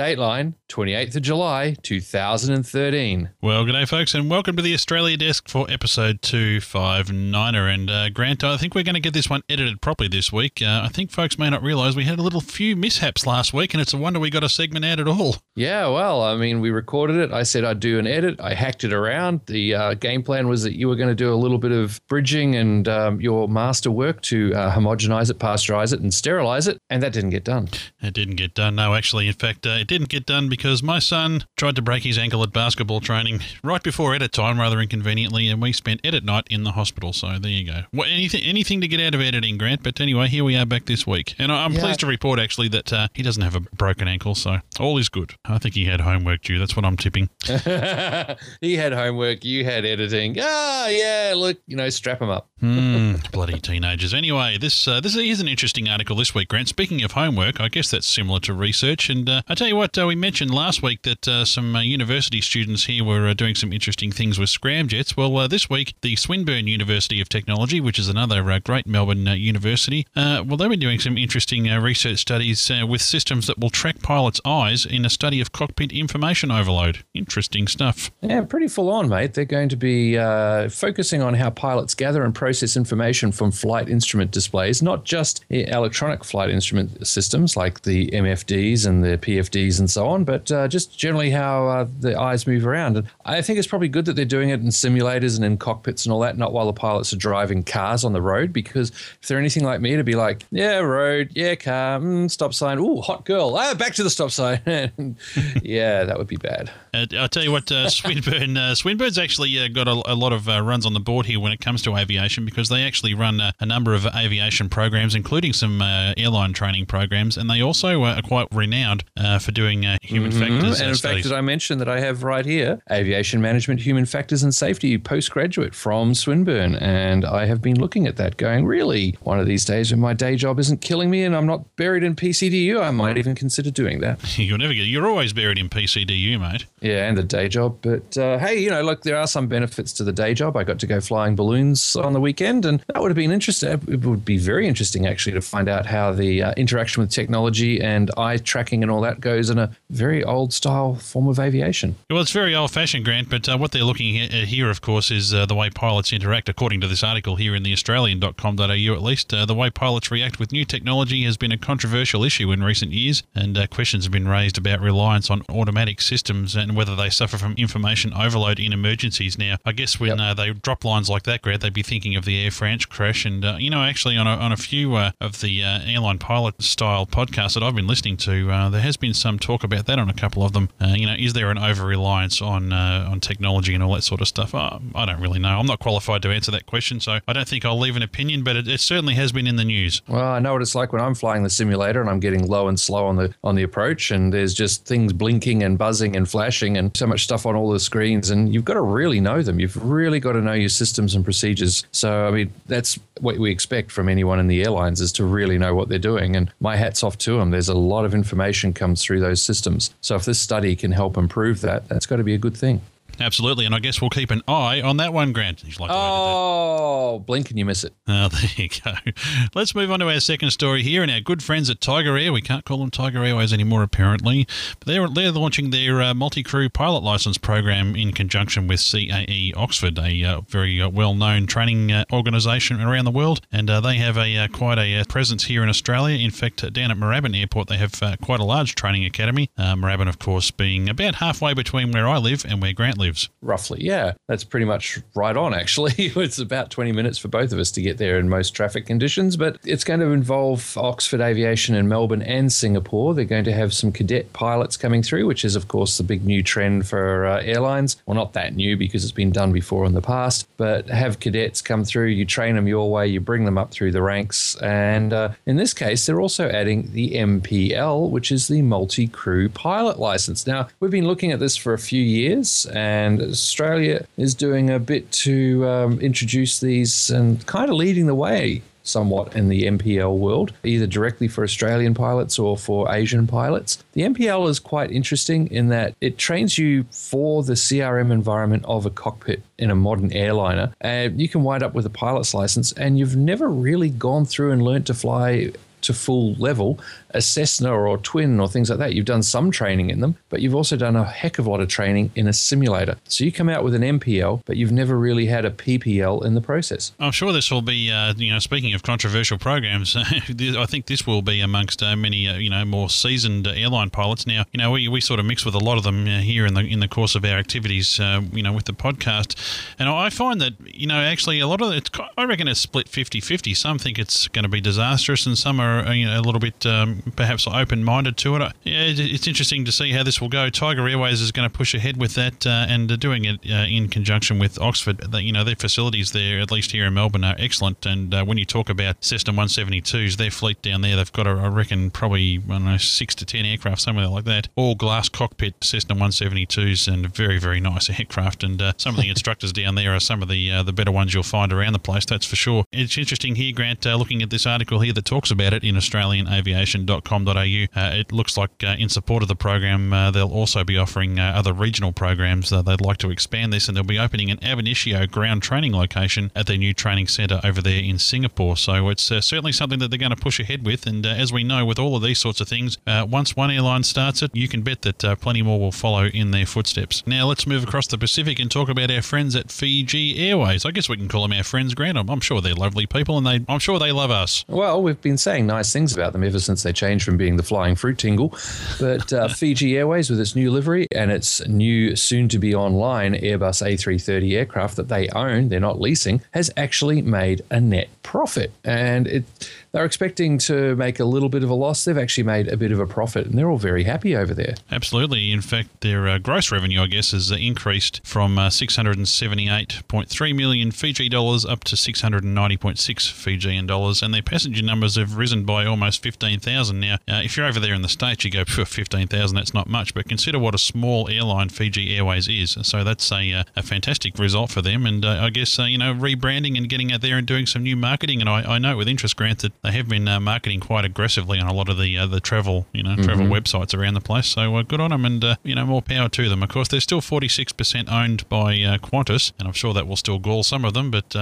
Dateline, 28th of July, 2013. Well, good day, folks, and welcome to the Australia Desk for episode 259er. And Grant, I think we're going to get this one edited properly this week. I think folks may not realise we had a little few mishaps last week, and it's a wonder we got a segment out at all. Yeah, well, I mean, we recorded it. I said I'd do an edit. I hacked it around. The game plan was that you were going to do a little bit of bridging and your master work to homogenize it, pasteurize it, and sterilize it, and that didn't get done. It didn't get done. No, actually, in fact, it didn't get done because my son tried to break his ankle at basketball training right before edit time, rather inconveniently, and we spent edit night in the hospital. So there you go. Well, anything to get out of editing, Grant. But anyway, here we are back this week, and I'm pleased to report actually that he doesn't have a broken ankle, so all is good. I think he had homework due. That's what I'm tipping. He had homework. You had editing. Ah, yeah. Look, you know, strap him up. Bloody teenagers. Anyway, this is an interesting article this week, Grant. Speaking of homework, I guess that's similar to research. And I tell you what, we mentioned last week that some university students here were doing some interesting things with scramjets. Well, this week, the Swinburne University of Technology, which is another great Melbourne university, well, they've been doing some interesting research studies with systems that will track pilots' eyes in a study of cockpit information overload. Interesting stuff. Yeah, pretty full on, mate. They're going to be focusing on how pilots gather and process information from flight instrument displays, not just electronic flight instrument systems like the MFDs and the PFDs and so on, but just generally how the eyes move around. And I think it's probably good that they're doing it in simulators and in cockpits and all that, not while the pilots are driving cars on the road, because if they're anything like me, to be like, yeah, road, yeah, car, stop sign, ooh, hot girl, back to the stop sign. Yeah, that would be bad. I'll tell you what, Swinburne's actually got a lot of runs on the board here when it comes to aviation, because they actually run a number of aviation programs, including some airline training programs, and they also are quite renowned for doing human factors. And in fact, did I mention that I have right here, Aviation Management, Human Factors and Safety, postgraduate from Swinburne, and I have been looking at that going, really, one of these days when my day job isn't killing me and I'm not buried in PCDU, I might even consider doing that. You're always buried in PCDU, mate. Yeah, and the day job, but hey, you know, look, there are some benefits to the day job. I got to go flying balloons on the weekend, and that would have been interesting. It would be very interesting, actually, to find out how the interaction with technology and eye tracking and all that goes in a very old-style form of aviation. Well, it's very old-fashioned, Grant, but what they're looking at here, of course, is the way pilots interact, according to this article here in theaustralian.com.au at least. The way pilots react with new technology has been a controversial issue in recent years, and questions have been raised about reliance on automatic systems and whether they suffer from information overload in emergencies. Now, I guess when they drop lines like that, Grant, they'd be thinking of the Air France crash. And, you know, actually on a few of the airline pilot-style podcasts that I've been listening to, there has been some talk about that on a couple of them. You know, is there an over-reliance on technology and all that sort of stuff? I don't really know. I'm not qualified to answer that question, so I don't think I'll leave an opinion, but it certainly has been in the news. Well, I know what it's like when I'm flying the simulator and I'm getting low and slow on the approach, and there's just things blinking and buzzing and flashing and so much stuff on all the screens, and you've got to really know them. You've really got to know your systems and procedures. So, I mean, that's what we expect from anyone in the airlines, is to really know what they're doing, and my hat's off to them. There's a lot of information comes through those systems. So if this study can help improve that, that's got to be a good thing. Absolutely, and I guess we'll keep an eye on that one, Grant. Like blink and you miss it. Oh, there you go. Let's move on to our second story here, and our good friends at Tiger Air. We can't call them Tiger Airways anymore, apparently. But they're launching their multi-crew pilot licence program in conjunction with CAE Oxford, a very well-known training organisation around the world, and they have quite a presence here in Australia. In fact, down at Moorabbin Airport, they have quite a large training academy. Moorabbin, of course, being about halfway between where I live and where Grant lives. Roughly, yeah. That's pretty much right on, actually. It's about 20 minutes for both of us to get there in most traffic conditions, but it's going to involve Oxford Aviation in Melbourne and Singapore. They're going to have some cadet pilots coming through, which is, of course, the big new trend for airlines. Well, not that new, because it's been done before in the past, but have cadets come through. You train them your way. You bring them up through the ranks. And in this case, they're also adding the MPL, which is the Multi-Crew Pilot Licence. Now, we've been looking at this for a few years, and Australia is doing a bit to introduce these and kind of leading the way somewhat in the MPL world, either directly for Australian pilots or for Asian pilots. The MPL is quite interesting in that it trains you for the CRM environment of a cockpit in a modern airliner. You can wind up with a pilot's license and you've never really gone through and learnt to fly to full level a Cessna or a Twin or things like that. You've done some training in them, but you've also done a heck of a lot of training in a simulator. So you come out with an MPL, but you've never really had a PPL in the process. I'm sure this will be, speaking of controversial programs, I think this will be amongst many, more seasoned airline pilots. Now, we sort of mix with a lot of them here in the course of our activities, with the podcast. And I find that, actually a lot of it, I reckon it's split 50-50. Some think it's going to be disastrous and some are, a little bit perhaps open-minded to it. Yeah, it's interesting to see how this will go. Tiger Airways is going to push ahead with that and doing it in conjunction with Oxford. Their facilities there, at least here in Melbourne, are excellent. And when you talk about Cessna 172s, their fleet down there, they've got, I reckon, probably 6 to 10 aircraft, somewhere like that. All glass cockpit Cessna 172s and very, very nice aircraft. And some of the instructors down there are some of the better ones you'll find around the place, that's for sure. It's interesting here, Grant, looking at this article here that talks about it in AustralianAviation.com.au. It looks like in support of the program, they'll also be offering other regional programs. They'd like to expand this, and they'll be opening an ab initio ground training location at their new training centre over there in Singapore. So it's certainly something that they're going to push ahead with. And as we know, with all of these sorts of things, once one airline starts it, you can bet that plenty more will follow in their footsteps. Now let's move across the Pacific and talk about our friends at Fiji Airways. I guess we can call them our friends, Grant. I'm sure they're lovely people, and I'm sure they love us. Well, we've been saying nice things about them ever since they changed from being the flying fruit tingle. But Fiji Airways, with its new livery and its new soon-to-be online Airbus A330 aircraft that they own, they're not leasing, has actually made a net profit. And they're expecting to make a little bit of a loss. They've actually made a bit of a profit, and they're all very happy over there. Absolutely. In fact, their gross revenue, I guess, has increased from 678.3 million Fiji dollars up to 690.6 Fijian dollars, and their passenger numbers have risen by almost 15,000 now. If you're over there in the States, you go, 15,000, that's not much, but consider what a small airline Fiji Airways is. So that's a fantastic result for them, and I guess, rebranding and getting out there and doing some new marketing, and I note with interest, Grant, that they have been marketing quite aggressively on a lot of the travel, travel websites around the place. So good on them, and more power to them. Of course, they're still 46% owned by Qantas, and I'm sure that will still gall some of them, but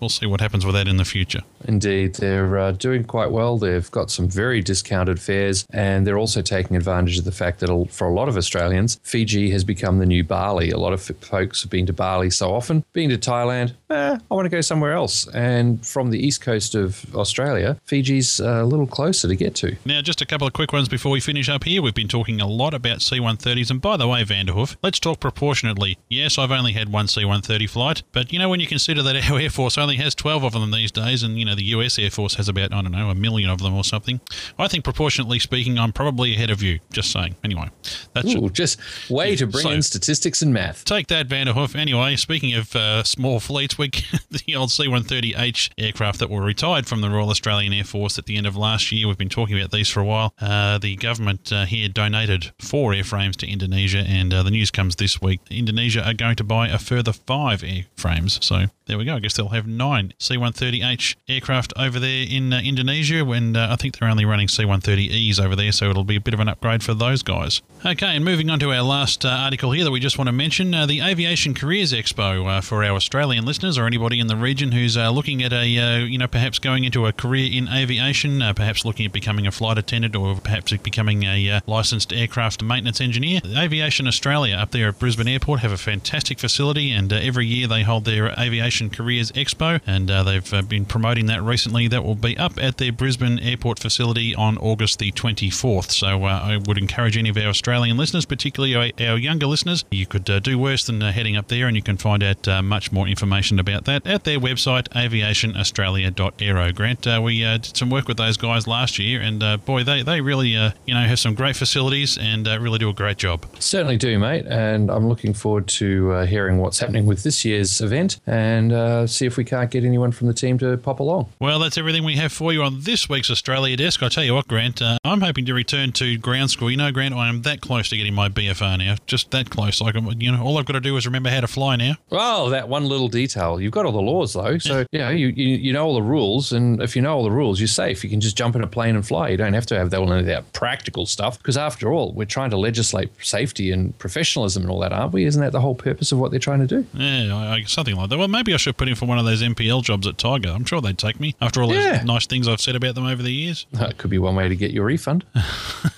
we'll see what happens with that in the future. Indeed, they're doing quite well. They've got some very discounted fares, and they're also taking advantage of the fact that for a lot of Australians, Fiji has become the new Bali. A lot of folks have been to Bali so often, been to Thailand. I want to go somewhere else. And from the east coast of Australia, Fiji's a little closer to get to. Now, just a couple of quick ones before we finish up here. We've been talking a lot about C-130s. And by the way, Vanderhoof, let's talk proportionately. Yes, I've only had one C-130 flight. But, when you consider that our Air Force only has 12 of them these days, and, the US Air Force has about, 1 million of them or something, I think proportionately speaking, I'm probably ahead of you. Just saying. Anyway. That's just way to bring in statistics and math. Take that, Vanderhoof. Anyway, speaking of small fleets, the old C-130H aircraft that were retired from the Royal Australian Air Force at the end of last year. We've been talking about these for a while. The government here donated 4 airframes to Indonesia, and the news comes this week. Indonesia are going to buy a further 5 airframes. So there we go. I guess they'll have 9 C-130H aircraft over there in Indonesia, and I think they're only running C-130Es over there, so it'll be a bit of an upgrade for those guys. Okay, and moving on to our last article here that we just want to mention, the Aviation Careers Expo for our Australian listeners or anybody in the region who's looking at a, perhaps going into a career in aviation, perhaps looking at becoming a flight attendant or perhaps becoming a licensed aircraft maintenance engineer. Aviation Australia up there at Brisbane Airport have a fantastic facility, and every year they hold their Aviation Careers Expo, and they've been promoting that recently. That will be up at their Brisbane Airport facility on August the 24th. So I would encourage any of our Australian listeners, particularly our younger listeners, you could do worse than heading up there, and you can find out much more information about that at their website, aviationaustralia.aero. Grant, we did some work with those guys last year, and boy, they really have some great facilities and really do a great job. Certainly do, mate, and I'm looking forward to hearing what's happening with this year's event, and see if we can't get anyone from the team to pop along. Well, that's everything we have for you on this week's Australia Desk. I tell you what, Grant, I'm hoping to return to ground school. Grant, I am that close to getting my BFR now, just that close. Like, all I've got to do is remember how to fly now. Well, that one little detail. You've got all the laws, though, so you know all the rules, and if you know all the rules, you're safe. You can just jump in a plane and fly. You don't have to have all of that practical stuff, because after all, we're trying to legislate safety and professionalism and all that, aren't we? Isn't that the whole purpose of what they're trying to do? Yeah, something like that. Well, maybe Maybe I should put in for one of those MPL jobs at Tiger. I'm sure they'd take me after all those nice things I've said about them over the years. That could be one way to get your refund.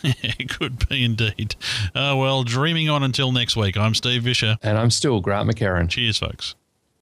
It could be indeed. Well, dreaming on until next week. I'm Steve Vischer. And I'm still Grant McCarran. Cheers, folks.